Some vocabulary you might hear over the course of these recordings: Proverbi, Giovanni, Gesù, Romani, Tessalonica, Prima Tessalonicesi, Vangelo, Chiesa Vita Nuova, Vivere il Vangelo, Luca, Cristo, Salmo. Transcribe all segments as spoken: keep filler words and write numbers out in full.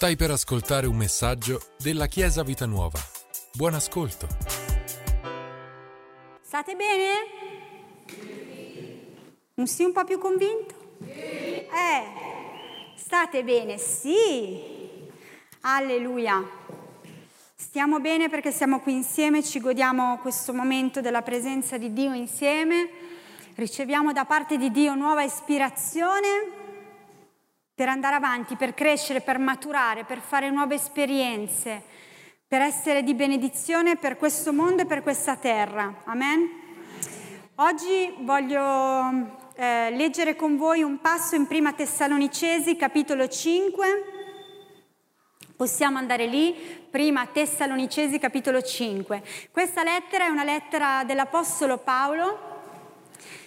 Stai per ascoltare un messaggio della Chiesa Vita Nuova. Buon ascolto. State bene? Sì. Un sì un po' più convinto? Sì. Eh, state bene? Sì. Alleluia. Stiamo bene perché siamo qui insieme, ci godiamo questo momento della presenza di Dio insieme. Riceviamo da parte di Dio nuova ispirazione per andare avanti, per crescere, per maturare, per fare nuove esperienze, per essere di benedizione per questo mondo e per questa terra. Amen? Oggi voglio eh, leggere con voi un passo in Prima Tessalonicesi, capitolo cinque. Possiamo andare lì, Prima Tessalonicesi, capitolo cinque. Questa lettera è una lettera dell'Apostolo Paolo,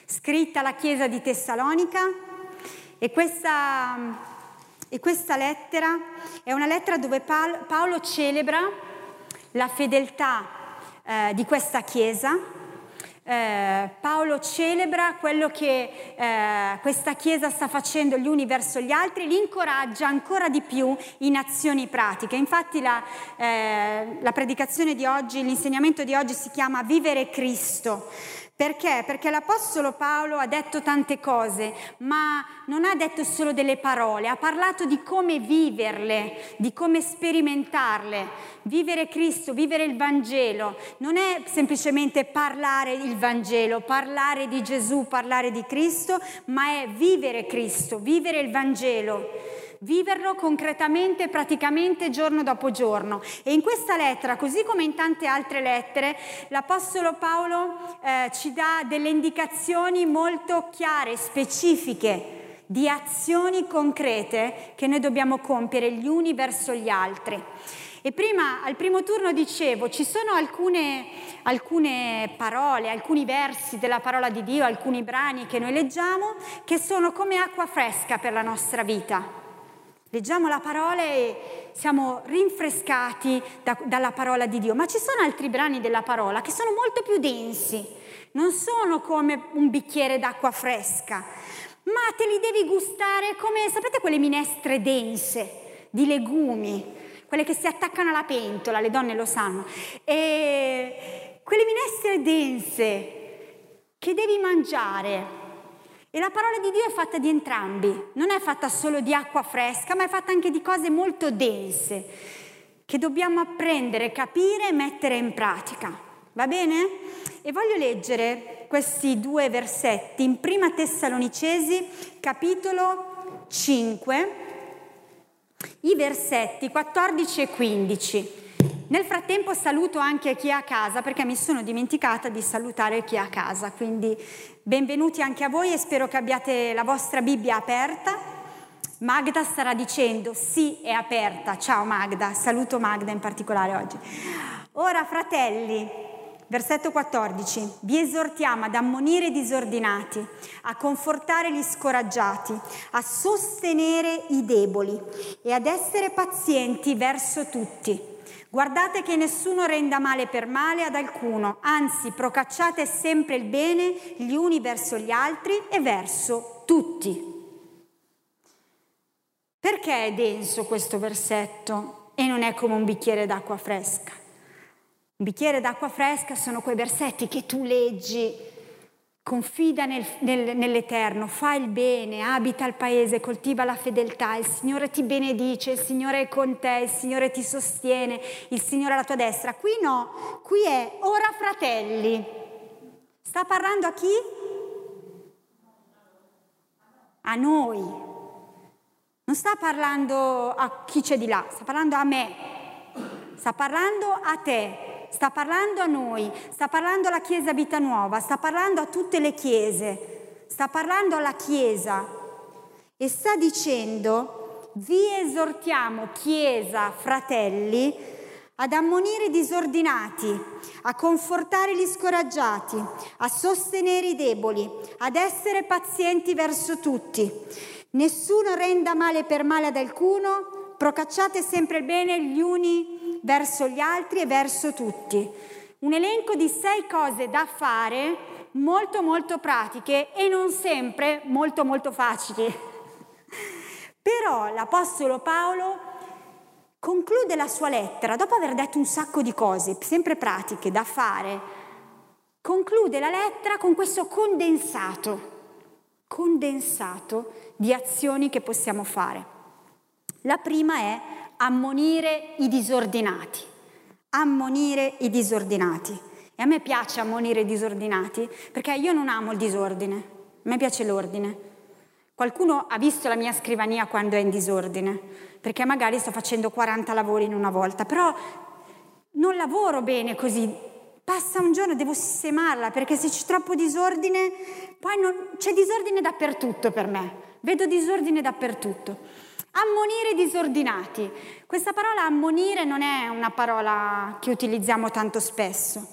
scritta alla Chiesa di Tessalonica, E questa, e questa lettera è una lettera dove Paolo celebra la fedeltà eh, di questa Chiesa, eh, Paolo celebra quello che eh, questa Chiesa sta facendo gli uni verso gli altri, li incoraggia ancora di più in azioni pratiche. Infatti la, eh, la predicazione di oggi, l'insegnamento di oggi si chiama Vivere Cristo. Perché? Perché l'Apostolo Paolo ha detto tante cose, ma non ha detto solo delle parole, ha parlato di come viverle, di come sperimentarle. Vivere Cristo, vivere il Vangelo, non è semplicemente parlare il Vangelo, parlare di Gesù, parlare di Cristo, ma è vivere Cristo, vivere il Vangelo. Viverlo concretamente, praticamente, giorno dopo giorno. E in questa lettera, così come in tante altre lettere, l'Apostolo Paolo eh, ci dà delle indicazioni molto chiare, specifiche, di azioni concrete che noi dobbiamo compiere gli uni verso gli altri. E prima, al primo turno dicevo, ci sono alcune, alcune parole, alcuni versi della parola di Dio, alcuni brani che noi leggiamo, che sono come acqua fresca per la nostra vita. Leggiamo la parola e siamo rinfrescati da, dalla parola di Dio, ma ci sono altri brani della parola che sono molto più densi, non sono come un bicchiere d'acqua fresca, ma te li devi gustare come, sapete, quelle minestre dense di legumi, quelle che si attaccano alla pentola, le donne lo sanno, e quelle minestre dense che devi mangiare. E la parola di Dio è fatta di entrambi, non è fatta solo di acqua fresca, ma è fatta anche di cose molto dense, che dobbiamo apprendere, capire e mettere in pratica. Va bene? E voglio leggere questi due versetti in Prima Tessalonicesi, capitolo cinque, i versetti quattordici e quindici. Nel frattempo saluto anche chi è a casa, perché mi sono dimenticata di salutare chi è a casa, quindi benvenuti anche a voi e spero che abbiate la vostra Bibbia aperta. Magda starà dicendo sì, è aperta. Ciao Magda, saluto Magda in particolare oggi. Ora fratelli, versetto quattordici, vi esortiamo ad ammonire i disordinati, a confortare gli scoraggiati, a sostenere i deboli e ad essere pazienti verso tutti. Guardate che nessuno renda male per male ad alcuno, anzi procacciate sempre il bene gli uni verso gli altri e verso tutti. Perché è denso questo versetto e non è come un bicchiere d'acqua fresca? Un bicchiere d'acqua fresca sono quei versetti che tu leggi, confida nel, nel, nell'Eterno, fa il bene, abita il paese, coltiva la fedeltà, il Signore ti benedice, il Signore è con te, il Signore ti sostiene, il Signore è alla tua destra. Qui no, qui è ora fratelli. Sta parlando a chi? A noi. Non sta parlando a chi c'è di là, sta parlando a me, sta parlando a te. Sta parlando a noi, sta parlando alla Chiesa Vita Nuova, sta parlando a tutte le chiese, sta parlando alla Chiesa e sta dicendo: vi esortiamo, Chiesa, fratelli, ad ammonire i disordinati, a confortare gli scoraggiati, a sostenere i deboli, ad essere pazienti verso tutti. Nessuno renda male per male ad alcuno, procacciate sempre il bene gli uni verso gli altri e verso tutti. Un elenco di sei cose da fare, molto molto pratiche e non sempre molto molto facili. Però l'Apostolo Paolo conclude la sua lettera, dopo aver detto un sacco di cose, sempre pratiche, da fare, conclude la lettera con questo condensato, condensato di azioni che possiamo fare. La prima è ammonire i disordinati, ammonire i disordinati. E a me piace ammonire i disordinati, perché io non amo il disordine, a me piace l'ordine. Qualcuno ha visto la mia scrivania quando è in disordine, perché magari sto facendo quaranta lavori in una volta, però non lavoro bene così. Passa un giorno, devo sistemarla, perché se c'è troppo disordine, poi non... c'è disordine dappertutto per me. Vedo disordine dappertutto. Ammonire i disordinati. Questa parola ammonire non è una parola che utilizziamo tanto spesso,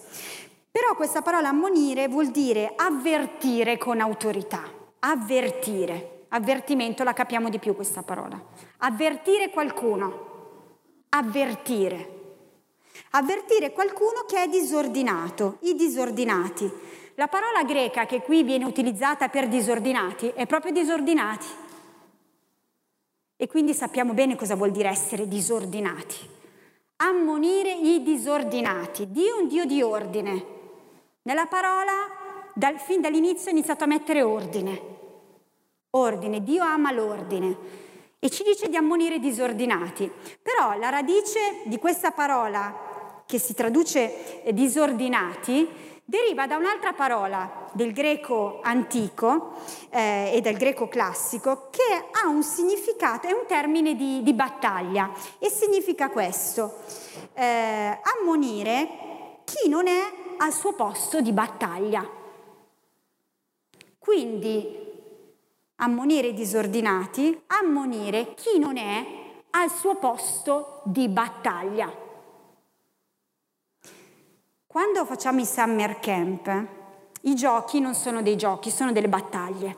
però questa parola ammonire vuol dire avvertire con autorità. Avvertire. Avvertimento la capiamo di più questa parola. Avvertire qualcuno. Avvertire. Avvertire qualcuno che è disordinato, i disordinati. La parola greca che qui viene utilizzata per disordinati è proprio disordinati. E quindi sappiamo bene cosa vuol dire essere disordinati. Ammonire i disordinati. Dio è un Dio di ordine. Nella parola, dal, fin dall'inizio, ha iniziato a mettere ordine. Ordine, Dio ama l'ordine. E ci dice di ammonire i disordinati. Però la radice di questa parola, che si traduce disordinati, deriva da un'altra parola del greco antico eh, e dal greco classico, che ha un significato, è un termine di, di battaglia, e significa questo, eh, ammonire chi non è al suo posto di battaglia. Quindi ammonire i disordinati, ammonire chi non è al suo posto di battaglia. Quando facciamo i summer camp, i giochi non sono dei giochi, sono delle battaglie,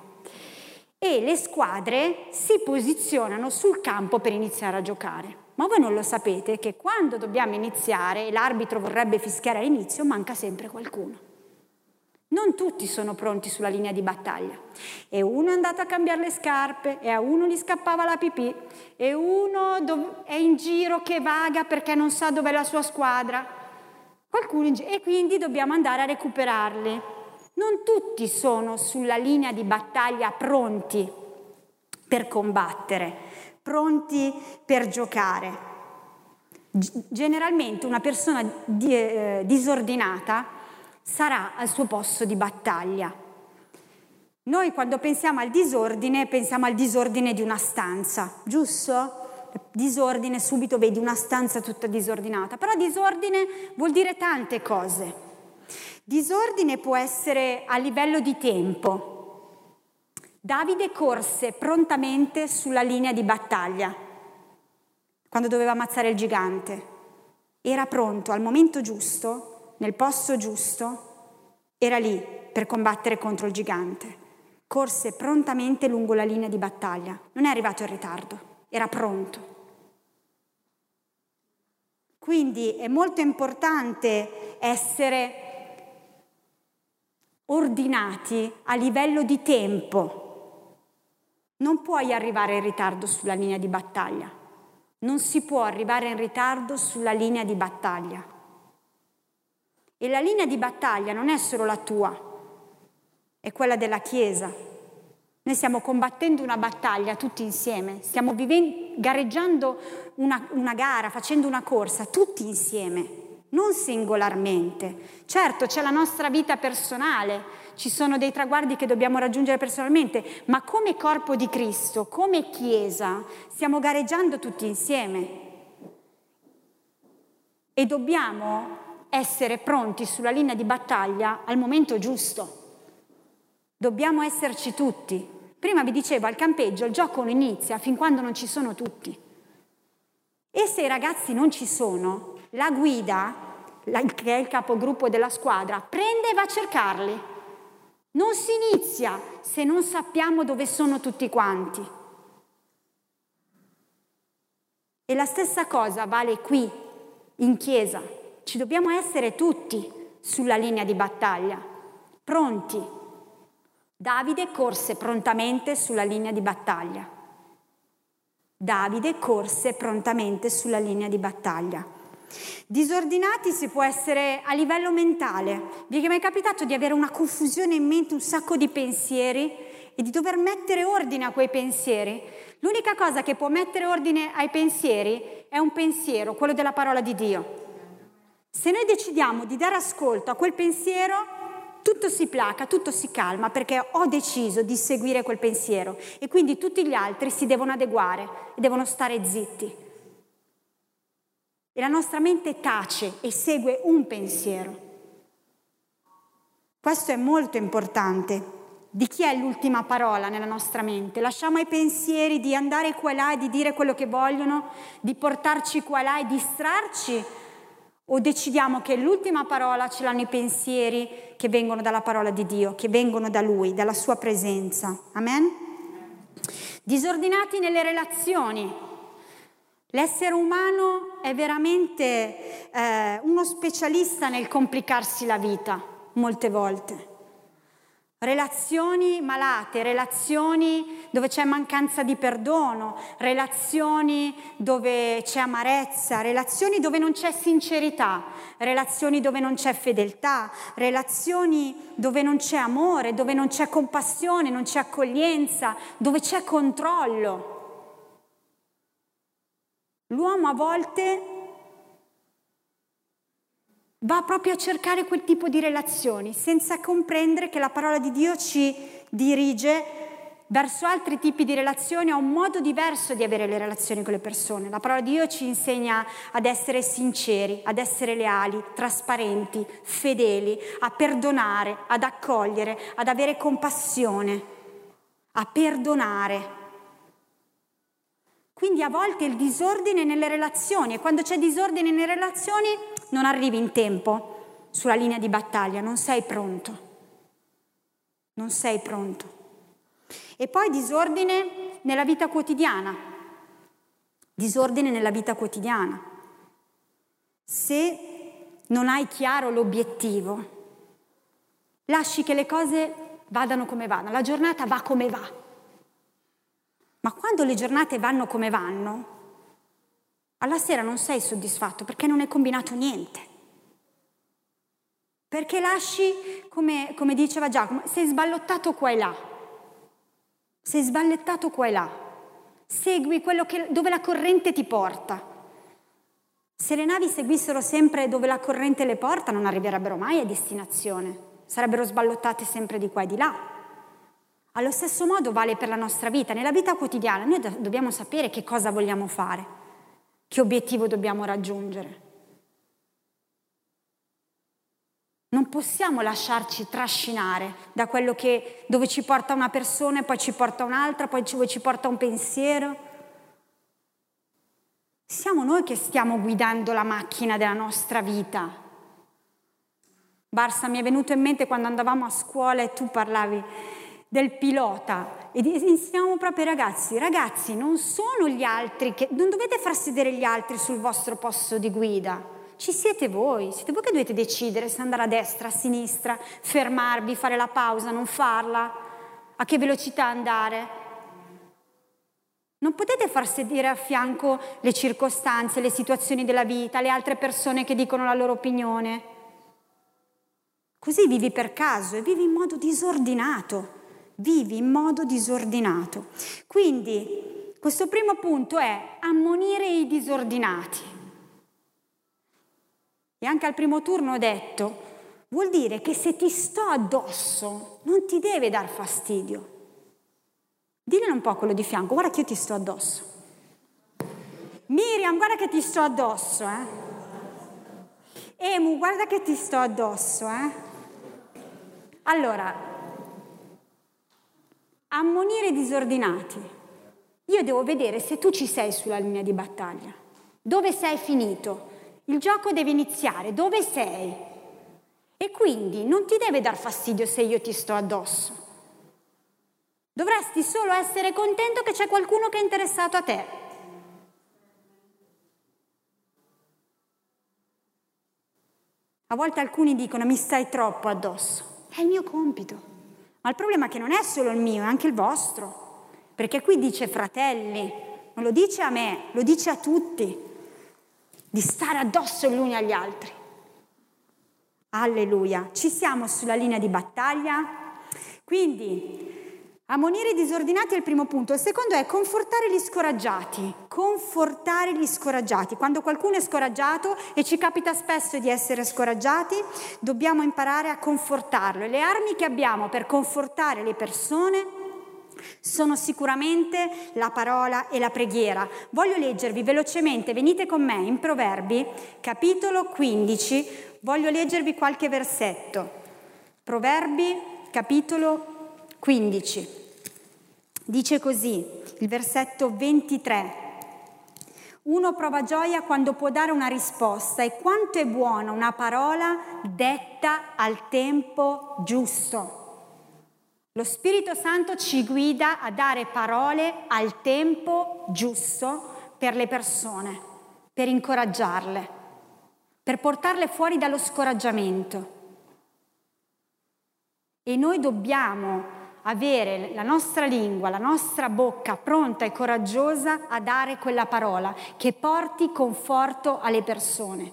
e le squadre si posizionano sul campo per iniziare a giocare. Ma voi non lo sapete che quando dobbiamo iniziare e l'arbitro vorrebbe fischiare all'inizio, manca sempre qualcuno. Non tutti sono pronti sulla linea di battaglia, e uno è andato a cambiare le scarpe, e a uno gli scappava la pipì, e uno è in giro che vaga perché non sa dov'è la sua squadra. Qualcuno, e quindi dobbiamo andare a recuperarli. Non tutti sono sulla linea di battaglia pronti per combattere, pronti per giocare. Generalmente una persona di, eh, disordinata sarà al suo posto di battaglia. Noi quando pensiamo al disordine, pensiamo al disordine di una stanza, giusto? Disordine, subito vedi una stanza tutta disordinata, però disordine vuol dire tante cose. Disordine può essere a livello di tempo. Davide corse prontamente sulla linea di battaglia quando doveva ammazzare il gigante. Era pronto al momento giusto, nel posto giusto, era lì per combattere contro il gigante. Corse prontamente lungo la linea di battaglia, non è arrivato in ritardo. Era pronto. Quindi è molto importante essere ordinati a livello di tempo. Non puoi arrivare in ritardo sulla linea di battaglia. Non si può arrivare in ritardo sulla linea di battaglia. E la linea di battaglia non è solo la tua, è quella della Chiesa. Noi stiamo combattendo una battaglia tutti insieme, stiamo vivendo, gareggiando una, una gara, facendo una corsa, tutti insieme, non singolarmente. Certo, c'è la nostra vita personale, ci sono dei traguardi che dobbiamo raggiungere personalmente, ma come corpo di Cristo, come Chiesa, stiamo gareggiando tutti insieme. E dobbiamo essere pronti sulla linea di battaglia al momento giusto. Dobbiamo esserci tutti. Prima vi dicevo, al campeggio il gioco non inizia fin quando non ci sono tutti. E se i ragazzi non ci sono, la guida, la, che è il capogruppo della squadra, prende e va a cercarli. Non si inizia se non sappiamo dove sono tutti quanti. E la stessa cosa vale qui, in Chiesa. Ci dobbiamo essere tutti sulla linea di battaglia, pronti. Davide corse prontamente sulla linea di battaglia. Davide corse prontamente sulla linea di battaglia. Disordinati si può essere a livello mentale. Vi è mai capitato di avere una confusione in mente, un sacco di pensieri e di dover mettere ordine a quei pensieri? L'unica cosa che può mettere ordine ai pensieri è un pensiero, quello della parola di Dio. Se noi decidiamo di dare ascolto a quel pensiero, tutto si placa, tutto si calma, perché ho deciso di seguire quel pensiero e quindi tutti gli altri si devono adeguare e devono stare zitti. E la nostra mente tace e segue un pensiero. Questo è molto importante. Di chi è l'ultima parola nella nostra mente? Lasciamo ai pensieri di andare qua e là e di dire quello che vogliono, di portarci qua e là e distrarci? O decidiamo che l'ultima parola ce l'hanno i pensieri che vengono dalla parola di Dio, che vengono da Lui, dalla Sua presenza. Amen? Disordinati nelle relazioni. L'essere umano è veramente eh, uno specialista nel complicarsi la vita, molte volte. Relazioni malate, relazioni dove c'è mancanza di perdono, relazioni dove c'è amarezza, relazioni dove non c'è sincerità, relazioni dove non c'è fedeltà, relazioni dove non c'è amore, dove non c'è compassione, non c'è accoglienza, dove c'è controllo. L'uomo a volte va proprio a cercare quel tipo di relazioni senza comprendere che la parola di Dio ci dirige verso altri tipi di relazioni, a un modo diverso di avere le relazioni con le persone. La parola di Dio ci insegna ad essere sinceri, ad essere leali, trasparenti, fedeli, a perdonare, ad accogliere, ad avere compassione, a perdonare. Quindi a volte il disordine nelle relazioni, e quando c'è disordine nelle relazioni non arrivi in tempo sulla linea di battaglia, non sei pronto, non sei pronto. E poi disordine nella vita quotidiana, disordine nella vita quotidiana. Se non hai chiaro l'obiettivo, lasci che le cose vadano come vanno, la giornata va come va. Ma quando le giornate vanno come vanno, alla sera non sei soddisfatto perché non hai combinato niente. Perché lasci, come, come diceva Giacomo, sei sballottato qua e là. Sei sballettato qua e là. Segui quello che, dove la corrente ti porta. Se le navi seguissero sempre dove la corrente le porta, non arriverebbero mai a destinazione. Sarebbero sballottate sempre di qua e di là. Allo stesso modo vale per la nostra vita. Nella vita quotidiana noi do- dobbiamo sapere che cosa vogliamo fare, che obiettivo dobbiamo raggiungere. Non possiamo lasciarci trascinare da quello che, dove ci porta una persona e poi ci porta un'altra, poi ci, ci porta un pensiero. Siamo noi che stiamo guidando la macchina della nostra vita. Barsa, mi è venuto in mente quando andavamo a scuola e tu parlavi del pilota, e insegniamo proprio ai ragazzi, ragazzi non sono gli altri, che non dovete far sedere gli altri sul vostro posto di guida, ci siete voi, siete voi che dovete decidere se andare a destra, a sinistra, fermarvi, fare la pausa, non farla, a che velocità andare. Non potete far sedere a fianco le circostanze, le situazioni della vita, le altre persone che dicono la loro opinione. Così vivi per caso e vivi in modo disordinato. Vivi in modo disordinato. Quindi questo primo punto è ammonire i disordinati. E anche al primo turno ho detto, vuol dire che se ti sto addosso non ti deve dar fastidio. Dillo un po' quello di fianco, guarda che io ti sto addosso. Miriam, guarda che ti sto addosso, eh. Emu, guarda che ti sto addosso, eh. Allora, ammonire i disordinati. Io devo vedere se tu ci sei sulla linea di battaglia. Dove sei finito? Il gioco deve iniziare. Dove sei? E quindi non ti deve dar fastidio se io ti sto addosso. Dovresti solo essere contento che c'è qualcuno che è interessato a te. A volte alcuni dicono mi stai troppo addosso. È il mio compito. Ma il problema è che non è solo il mio, è anche il vostro, perché qui dice fratelli, non lo dice a me, lo dice a tutti, di stare addosso gli uni agli altri. Alleluia, ci siamo sulla linea di battaglia. Quindi, ammonire i disordinati è il primo punto. Il secondo è confortare gli scoraggiati. Confortare gli scoraggiati. Quando qualcuno è scoraggiato, e ci capita spesso di essere scoraggiati, dobbiamo imparare a confortarlo. E le armi che abbiamo per confortare le persone sono sicuramente la parola e la preghiera. Voglio leggervi velocemente, venite con me, in Proverbi, capitolo quindici, voglio leggervi qualche versetto. Proverbi, capitolo quindici. Dice così, il versetto ventitré. Uno prova gioia quando può dare una risposta, e quanto è buona una parola detta al tempo giusto. Lo Spirito Santo ci guida a dare parole al tempo giusto per le persone, per incoraggiarle, per portarle fuori dallo scoraggiamento. E noi dobbiamo avere la nostra lingua, la nostra bocca pronta e coraggiosa a dare quella parola che porti conforto alle persone.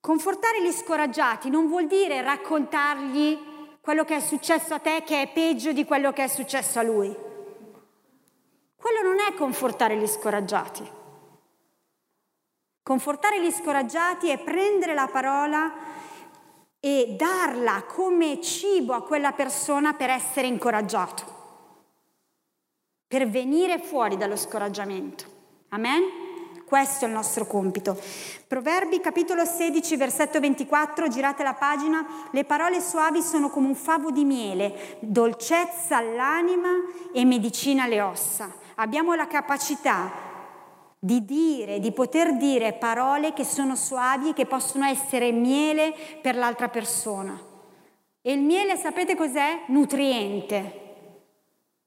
Confortare gli scoraggiati non vuol dire raccontargli quello che è successo a te che è peggio di quello che è successo a lui. Quello non è confortare gli scoraggiati. Confortare gli scoraggiati è prendere la parola e darla come cibo a quella persona per essere incoraggiato, per venire fuori dallo scoraggiamento. Amen? Questo è il nostro compito. Proverbi capitolo sedici, versetto ventiquattro, girate la pagina. Le parole soavi sono come un favo di miele, dolcezza all'anima e medicina alle ossa. Abbiamo la capacità di dire, di poter dire parole che sono soavi e che possono essere miele per l'altra persona. E il miele, sapete cos'è? Nutriente.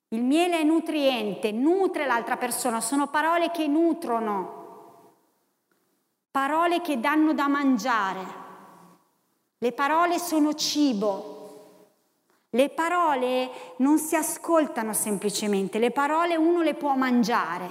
Il miele è nutriente, nutre l'altra persona, sono parole che nutrono. Parole che danno da mangiare, le parole sono cibo, le parole non si ascoltano semplicemente, le parole uno le può mangiare,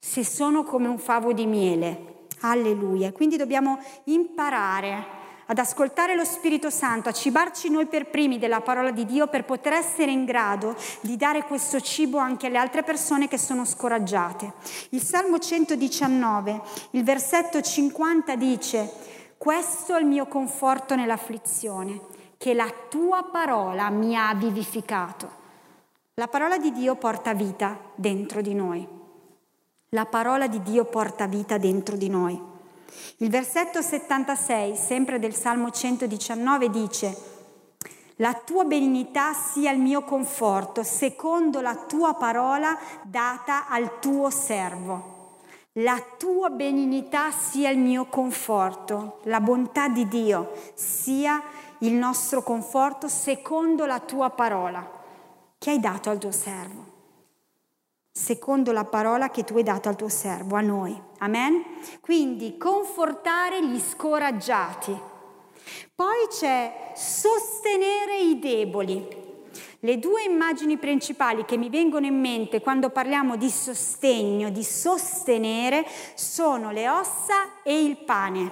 se sono come un favo di miele, alleluia. Quindi dobbiamo imparare ad ascoltare lo Spirito Santo, a cibarci noi per primi della parola di Dio per poter essere in grado di dare questo cibo anche alle altre persone che sono scoraggiate. Il Salmo centodiciannove, il versetto cinquanta dice: «Questo è il mio conforto nell'afflizione, che la tua parola mi ha vivificato». La parola di Dio porta vita dentro di noi. La parola di Dio porta vita dentro di noi. Il versetto settantasei, sempre del Salmo centodiciannove, dice: «La tua benignità sia il mio conforto, secondo la tua parola data al tuo servo». La tua benignità sia il mio conforto, la bontà di Dio sia il nostro conforto, secondo la tua parola che hai dato al tuo servo. Secondo la parola che tu hai dato al tuo servo, a noi. Amen? Quindi confortare gli scoraggiati. Poi c'è sostenere i deboli. Le due immagini principali che mi vengono in mente quando parliamo di sostegno, di sostenere, sono le ossa e il pane.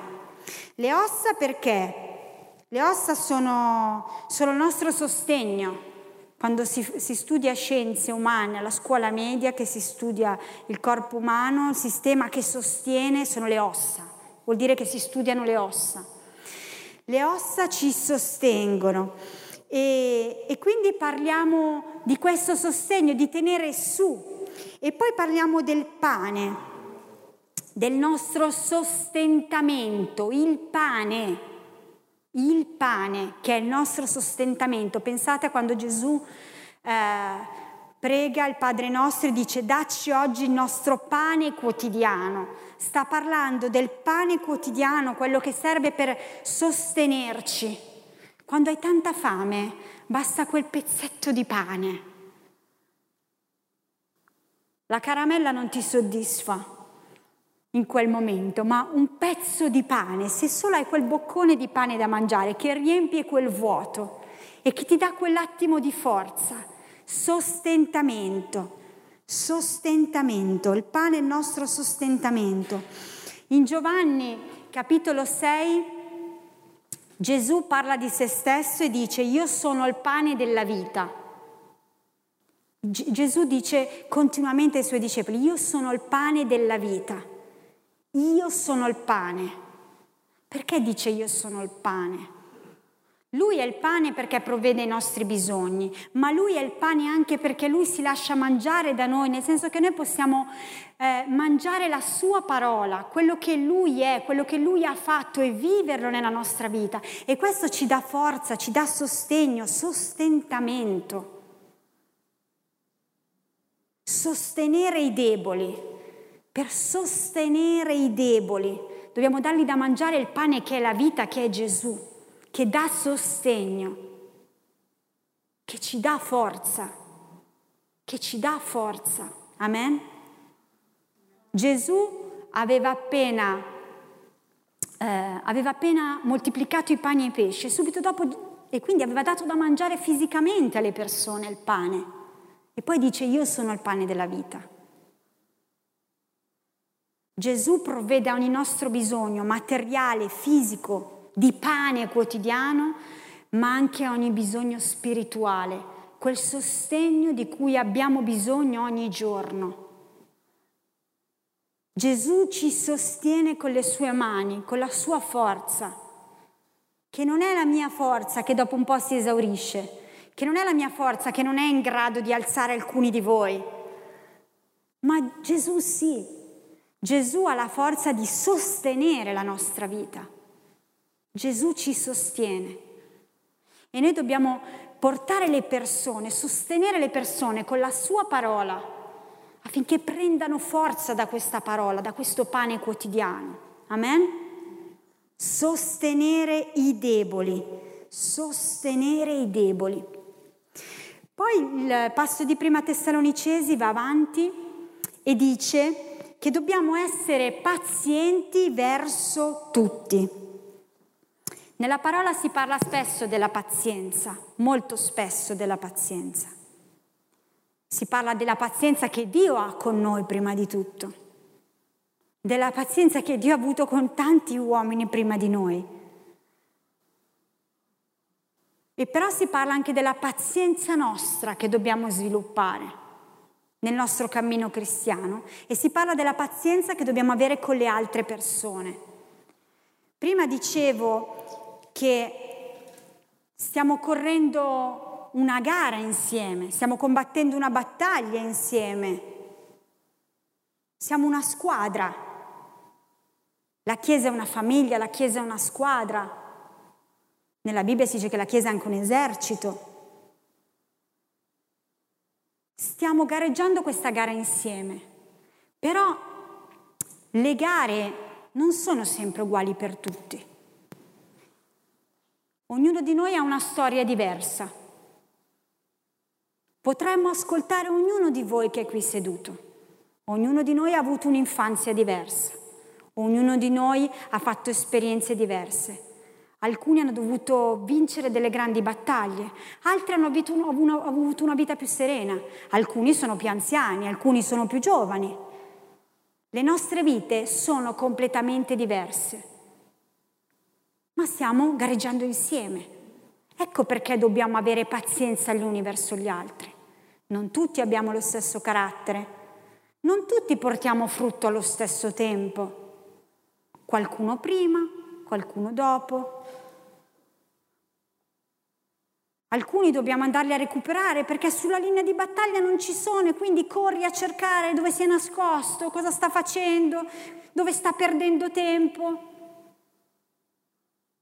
Le ossa perché? Le ossa sono, sono il nostro sostegno. Quando si, si studia scienze umane, alla scuola media che si studia il corpo umano, il sistema che sostiene sono le ossa, vuol dire che si studiano le ossa. Le ossa ci sostengono e, e quindi parliamo di questo sostegno, di tenere su. E poi parliamo del pane, del nostro sostentamento, il pane. Il pane che è il nostro sostentamento. Pensate a quando Gesù eh, prega il Padre nostro e dice: dacci oggi il nostro pane quotidiano. Sta parlando del pane quotidiano, quello che serve per sostenerci. Quando hai tanta fame basta quel pezzetto di pane. La caramella non ti soddisfa in quel momento, ma un pezzo di pane, se solo hai quel boccone di pane da mangiare che riempie quel vuoto e che ti dà quell'attimo di forza, sostentamento, sostentamento, il pane è il nostro sostentamento. In Giovanni capitolo sei Gesù parla di se stesso e dice: io sono il pane della vita. G- Gesù dice continuamente ai suoi discepoli: io sono il pane della vita, io sono il pane. Perché dice io sono il pane? Lui è il pane perché provvede ai nostri bisogni, ma lui è il pane anche perché lui si lascia mangiare da noi, nel senso che noi possiamo eh, mangiare la sua parola, quello che lui è, quello che lui ha fatto, e viverlo nella nostra vita. E questo ci dà forza, ci dà sostegno, sostentamento. Sostenere i deboli. Per sostenere i deboli dobbiamo dargli da mangiare il pane che è la vita, che è Gesù, che dà sostegno, che ci dà forza, che ci dà forza. Amen? Gesù aveva appena, eh, aveva appena moltiplicato i pani e i pesci, e subito dopo, e quindi aveva dato da mangiare fisicamente alle persone il pane. E poi dice: io sono il pane della vita. Gesù provvede a ogni nostro bisogno materiale, fisico, di pane quotidiano, ma anche ogni bisogno spirituale, quel sostegno di cui abbiamo bisogno ogni giorno. Gesù ci sostiene con le sue mani, con la sua forza, che non è la mia forza che dopo un po' si esaurisce, che non è la mia forza che non è in grado di alzare alcuni di voi, ma Gesù sì. Gesù ha la forza di sostenere la nostra vita. Gesù ci sostiene, e noi dobbiamo portare le persone, sostenere le persone con la sua parola, affinché prendano forza da questa parola, da questo pane quotidiano. Amen? Sostenere i deboli, sostenere i deboli. Poi il passo di Prima Tessalonicesi va avanti e dice che dobbiamo essere pazienti verso tutti. Nella parola si parla spesso della pazienza, molto spesso della pazienza. Si parla della pazienza che Dio ha con noi prima di tutto, della pazienza che Dio ha avuto con tanti uomini prima di noi. E però si parla anche della pazienza nostra che dobbiamo sviluppare nel nostro cammino cristiano, e si parla della pazienza che dobbiamo avere con le altre persone. Prima dicevo che stiamo correndo una gara insieme, stiamo combattendo una battaglia insieme, siamo una squadra, la Chiesa è una famiglia, la Chiesa è una squadra, nella Bibbia si dice che la Chiesa è anche un esercito, stiamo gareggiando questa gara insieme, però le gare non sono sempre uguali per tutti. Ognuno di noi ha una storia diversa. Potremmo ascoltare ognuno di voi che è qui seduto. Ognuno di noi ha avuto un'infanzia diversa. Ognuno di noi ha fatto esperienze diverse. Alcuni hanno dovuto vincere delle grandi battaglie, altri hanno avuto una vita più serena. Alcuni sono più anziani, alcuni sono più giovani. Le nostre vite sono completamente diverse. Ma stiamo gareggiando insieme. Ecco perché dobbiamo avere pazienza gli uni verso gli altri. Non tutti abbiamo lo stesso carattere, non tutti portiamo frutto allo stesso tempo. Qualcuno prima, qualcuno dopo. Alcuni dobbiamo andarli a recuperare perché sulla linea di battaglia non ci sono, e quindi corri a cercare dove si è nascosto, cosa sta facendo, dove sta perdendo tempo.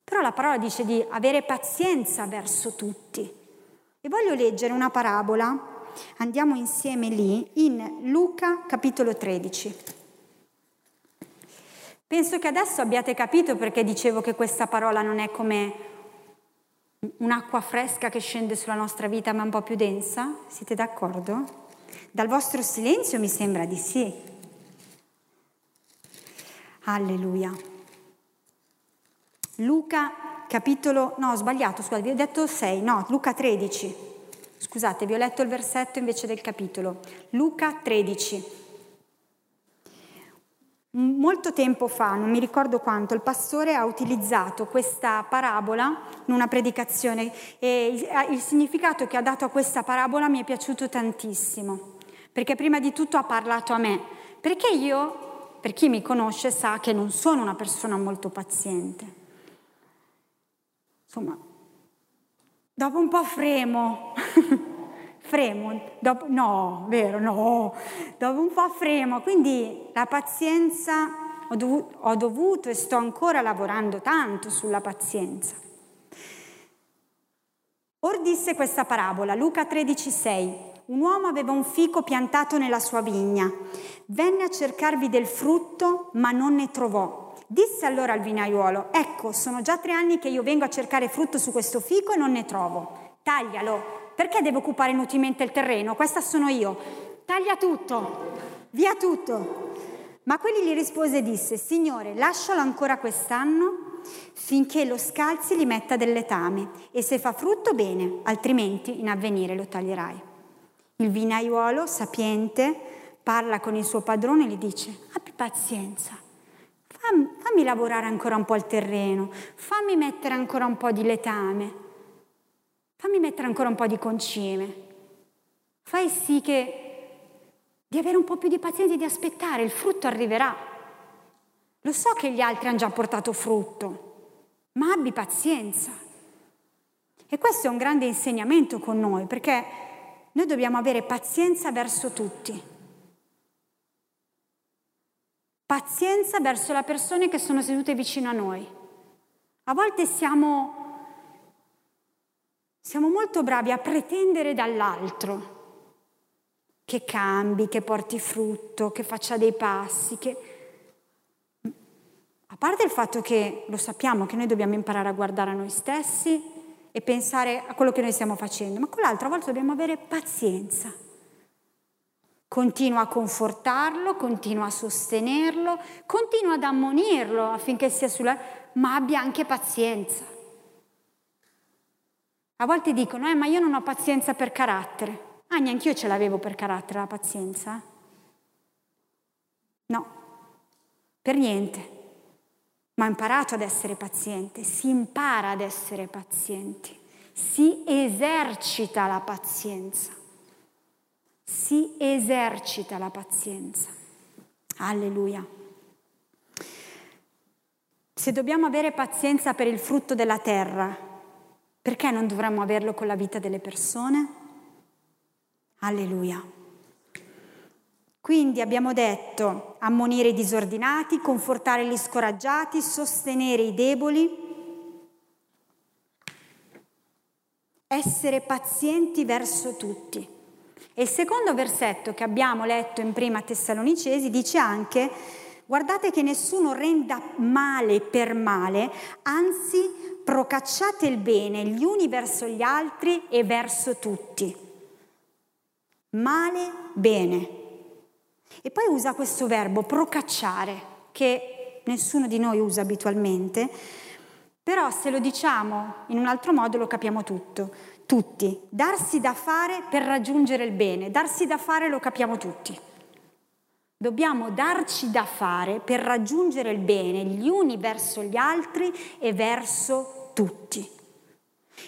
Però la parola dice di avere pazienza verso tutti. E voglio leggere una parabola, andiamo insieme lì, in Luca capitolo tredici. Penso che adesso abbiate capito perché dicevo che questa parola non è come un'acqua fresca che scende sulla nostra vita, ma un po' più densa. Siete d'accordo? Dal vostro silenzio mi sembra di sì. Alleluia. Luca capitolo, no ho sbagliato, scusate, vi ho detto sei, no, Luca tredici. Scusate, vi ho letto il versetto invece del capitolo. Luca tredici. Molto tempo fa, non mi ricordo quanto, il pastore ha utilizzato questa parabola in una predicazione e il significato che ha dato a questa parabola mi è piaciuto tantissimo, perché prima di tutto ha parlato a me, perché io, per chi mi conosce, sa che non sono una persona molto paziente. Insomma, dopo un po' fremo, fremo, dopo, no, vero, no, dopo un po' fremo, quindi la pazienza, ho dovuto, ho dovuto e sto ancora lavorando tanto sulla pazienza. Or disse questa parabola, Luca tredici sei, un uomo aveva un fico piantato nella sua vigna, venne a cercarvi del frutto ma non ne trovò, disse allora al vinaiuolo, ecco sono già tre anni che io vengo a cercare frutto su questo fico e non ne trovo, taglialo. Perché devo occupare inutilmente il terreno? Questa sono io. Taglia tutto, via tutto. Ma quelli gli rispose e disse, Signore, lascialo ancora quest'anno finché lo scalzi e gli metta del letame e se fa frutto bene, altrimenti in avvenire lo taglierai. Il vinaiuolo, sapiente, parla con il suo padrone e gli dice, abbi pazienza, fammi, fammi lavorare ancora un po' il terreno, fammi mettere ancora un po' di letame. Fammi mettere ancora un po' di concime, fai sì che di avere un po' più di pazienza e di aspettare, il frutto arriverà. Lo so che gli altri hanno già portato frutto, ma abbi pazienza. E questo è un grande insegnamento con noi, perché noi dobbiamo avere pazienza verso tutti. Pazienza verso le persone che sono sedute vicino a noi. A volte siamo... Siamo molto bravi a pretendere dall'altro che cambi, che porti frutto, che faccia dei passi, che... A parte il fatto che lo sappiamo, che noi dobbiamo imparare a guardare a noi stessi e pensare a quello che noi stiamo facendo, ma con l'altro a volte dobbiamo avere pazienza. Continua a confortarlo, continua a sostenerlo, continua ad ammonirlo affinché sia sulla... ma abbia anche pazienza. A volte dicono, eh, ma io non ho pazienza per carattere. Ah, neanch'io ce l'avevo per carattere, la pazienza. No, per niente. Ma ho imparato ad essere paziente, si impara ad essere pazienti, si esercita la pazienza. Si esercita la pazienza. Alleluia. Se dobbiamo avere pazienza per il frutto della terra, perché non dovremmo averlo con la vita delle persone? Alleluia. Quindi abbiamo detto ammonire i disordinati, confortare gli scoraggiati, sostenere i deboli, essere pazienti verso tutti. E il secondo versetto che abbiamo letto in Prima Tessalonicesi dice anche guardate che nessuno renda male per male, anzi procacciate il bene gli uni verso gli altri e verso tutti. Male, bene. E poi usa questo verbo procacciare, che nessuno di noi usa abitualmente, però se lo diciamo in un altro modo lo capiamo tutto, tutti. Darsi da fare per raggiungere il bene, darsi da fare lo capiamo tutti. Dobbiamo darci da fare per raggiungere il bene gli uni verso gli altri e verso tutti.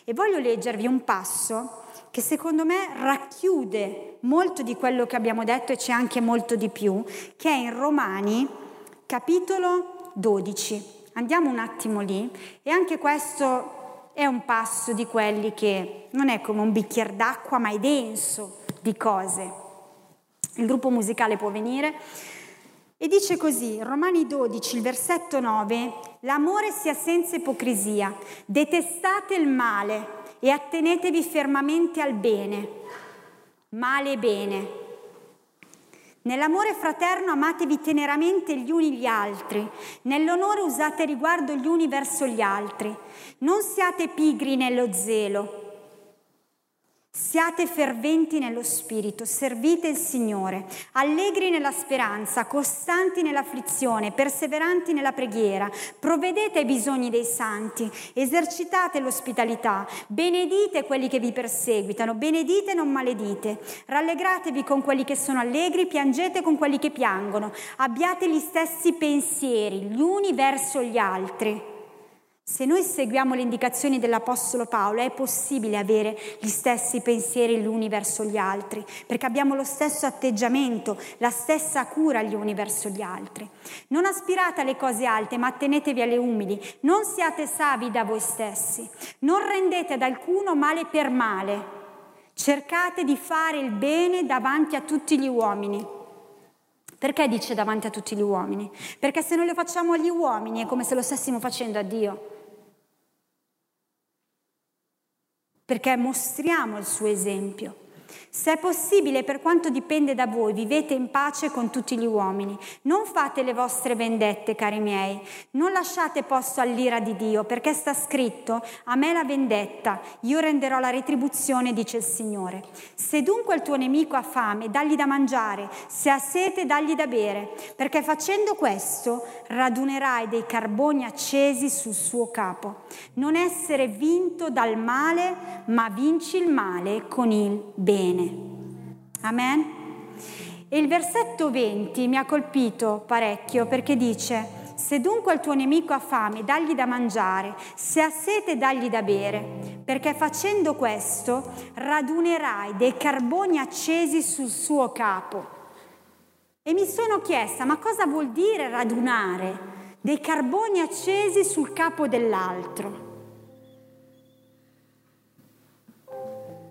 E voglio leggervi un passo che secondo me racchiude molto di quello che abbiamo detto e c'è anche molto di più, che è in Romani capitolo dodici. Andiamo un attimo lì e anche questo è un passo di quelli che non è come un bicchiere d'acqua ma è denso di cose. Il gruppo musicale può venire e dice così, Romani dodici, il versetto nove, l'amore sia senza ipocrisia, detestate il male e attenetevi fermamente al bene, male e bene. Nell'amore fraterno amatevi teneramente gli uni gli altri, nell'onore usate riguardo gli uni verso gli altri, non siate pigri nello zelo, Siate ferventi nello spirito, servite il Signore, allegri nella speranza, costanti nell'afflizione, perseveranti nella preghiera, provvedete ai bisogni dei santi, esercitate l'ospitalità, benedite quelli che vi perseguitano, benedite e non maledite, rallegratevi con quelli che sono allegri, piangete con quelli che piangono, abbiate gli stessi pensieri gli uni verso gli altri. Se noi seguiamo le indicazioni dell'Apostolo Paolo, è possibile avere gli stessi pensieri gli uni verso gli altri, perché abbiamo lo stesso atteggiamento, la stessa cura gli uni verso gli altri. Non aspirate alle cose alte, ma tenetevi alle umili. Non siate savi da voi stessi. Non rendete ad alcuno male per male. Cercate di fare il bene davanti a tutti gli uomini. Perché dice davanti a tutti gli uomini? Perché se noi lo facciamo agli uomini è come se lo stessimo facendo a Dio. Perché mostriamo il suo esempio. Se è possibile, per quanto dipende da voi, vivete in pace con tutti gli uomini. Non fate le vostre vendette, cari miei. Non lasciate posto all'ira di Dio, perché sta scritto: a me la vendetta, io renderò la retribuzione, dice il Signore. Se dunque il tuo nemico ha fame, dagli da mangiare; se ha sete, dagli da bere, perché facendo questo radunerai dei carboni accesi sul suo capo. Non essere vinto dal male, ma vinci il male con il bene. Amen. E il versetto venti mi ha colpito parecchio, perché dice: se dunque il tuo nemico ha fame, dagli da mangiare; se ha sete, dagli da bere, perché facendo questo radunerai dei carboni accesi sul suo capo. E mi sono chiesta: ma cosa vuol dire radunare dei carboni accesi sul capo dell'altro?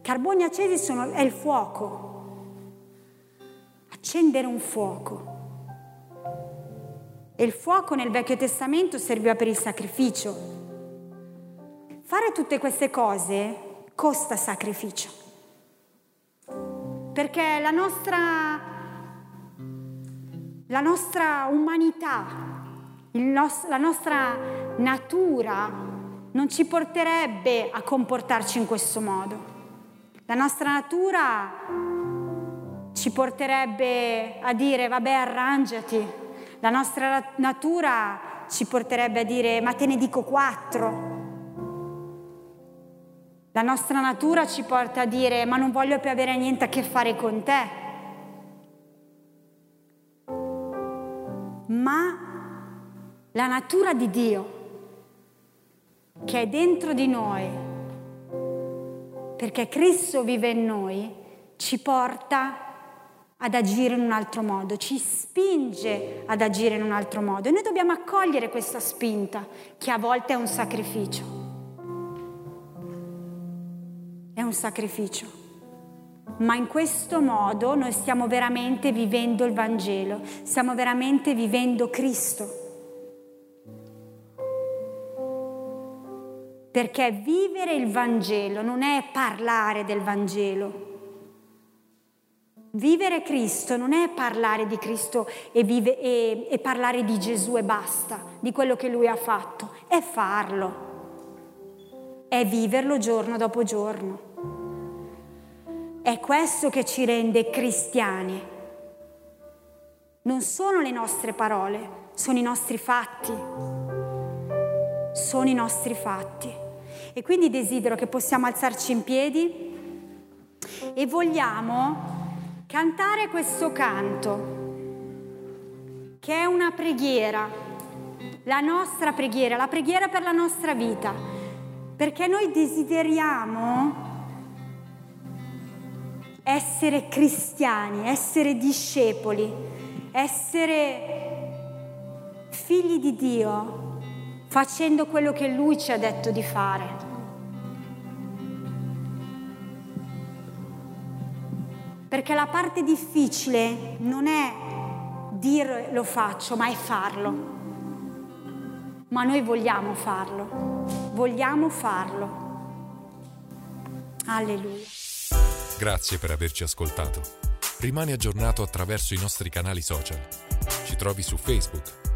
Carboni accesi sono, è il fuoco, accendere un fuoco. E il fuoco nel Vecchio Testamento serviva per il sacrificio. Fare tutte queste cose costa sacrificio, perché la nostra, la nostra umanità, il nos, la nostra natura non ci porterebbe a comportarci in questo modo. La nostra natura ci porterebbe a dire: vabbè, arrangiati. La nostra natura ci porterebbe a dire: ma te ne dico quattro. La nostra natura ci porta a dire: ma non voglio più avere niente a che fare con te. Ma la natura di Dio, che è dentro di noi, perché Cristo vive in noi, ci porta ad agire in un altro modo, ci spinge ad agire in un altro modo. E noi dobbiamo accogliere questa spinta, che a volte è un sacrificio. È un sacrificio. Ma in questo modo noi stiamo veramente vivendo il Vangelo, stiamo veramente vivendo Cristo. Perché vivere il Vangelo non è parlare del Vangelo. Vivere Cristo non è parlare di Cristo e, vive, e, e parlare di Gesù e basta, di quello che Lui ha fatto. È farlo. È viverlo giorno dopo giorno. È questo che ci rende cristiani. Non sono le nostre parole, sono i nostri fatti. Sono i nostri fatti. E quindi desidero che possiamo alzarci in piedi e vogliamo cantare questo canto, che è una preghiera, la nostra preghiera, la preghiera per la nostra vita, perché noi desideriamo essere cristiani, essere discepoli, essere figli di Dio, facendo quello che Lui ci ha detto di fare. Perché la parte difficile non è dire lo faccio, ma è farlo. Ma noi vogliamo farlo. Vogliamo farlo. Alleluia. Grazie per averci ascoltato. Rimani aggiornato attraverso i nostri canali social. Ci trovi su Facebook,